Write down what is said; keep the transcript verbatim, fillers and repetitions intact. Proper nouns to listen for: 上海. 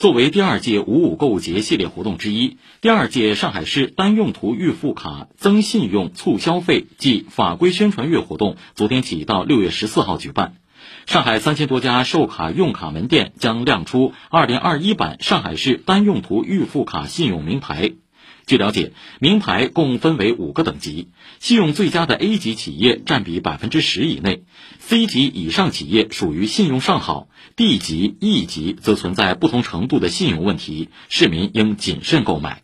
作为第二届五五购物节系列活动之一，第二届上海市单用途预付卡增信用促消费暨法规宣传月活动昨天起到六月十四号举办。上海三千多家售卡用卡门店将亮出二零二一版上海市单用途预付卡信用名牌。据了解，名牌共分为五个等级，信用最佳的 A 级企业占比 百分之十 以内， C 级以上企业属于信用尚好， D 级、E 级则存在不同程度的信用问题，市民应谨慎购买。